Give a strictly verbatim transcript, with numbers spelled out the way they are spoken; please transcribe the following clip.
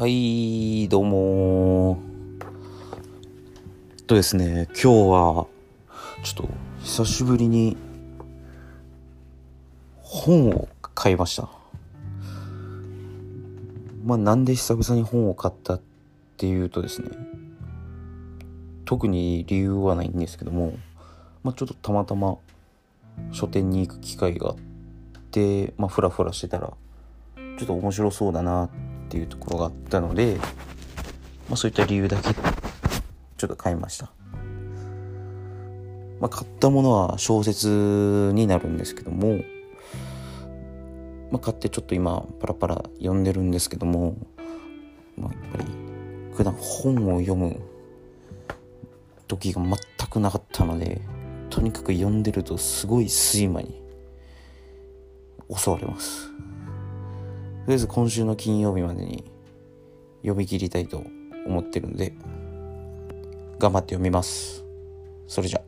はい、どうもー。とですね、今日はちょっと久しぶりに本を買いました。まあなんで久々に本を買ったっていうとですね、特に理由はないんですけども、まあちょっとたまたま書店に行く機会があって、まあふらふらしてたらちょっと面白そうだなってっていうところがあったので、まあ、そういった理由だけちょっと買いました。まあ、買ったものは小説になるんですけども、まあ、買ってちょっと今パラパラ読んでるんですけども、まあ、やっぱり普段本を読む時が全くなかったので、とにかく読んでるとすごい睡魔に襲われます。とりあえず今週の金曜日までに読み切りたいと思ってるんで、頑張って読みます。それじゃ。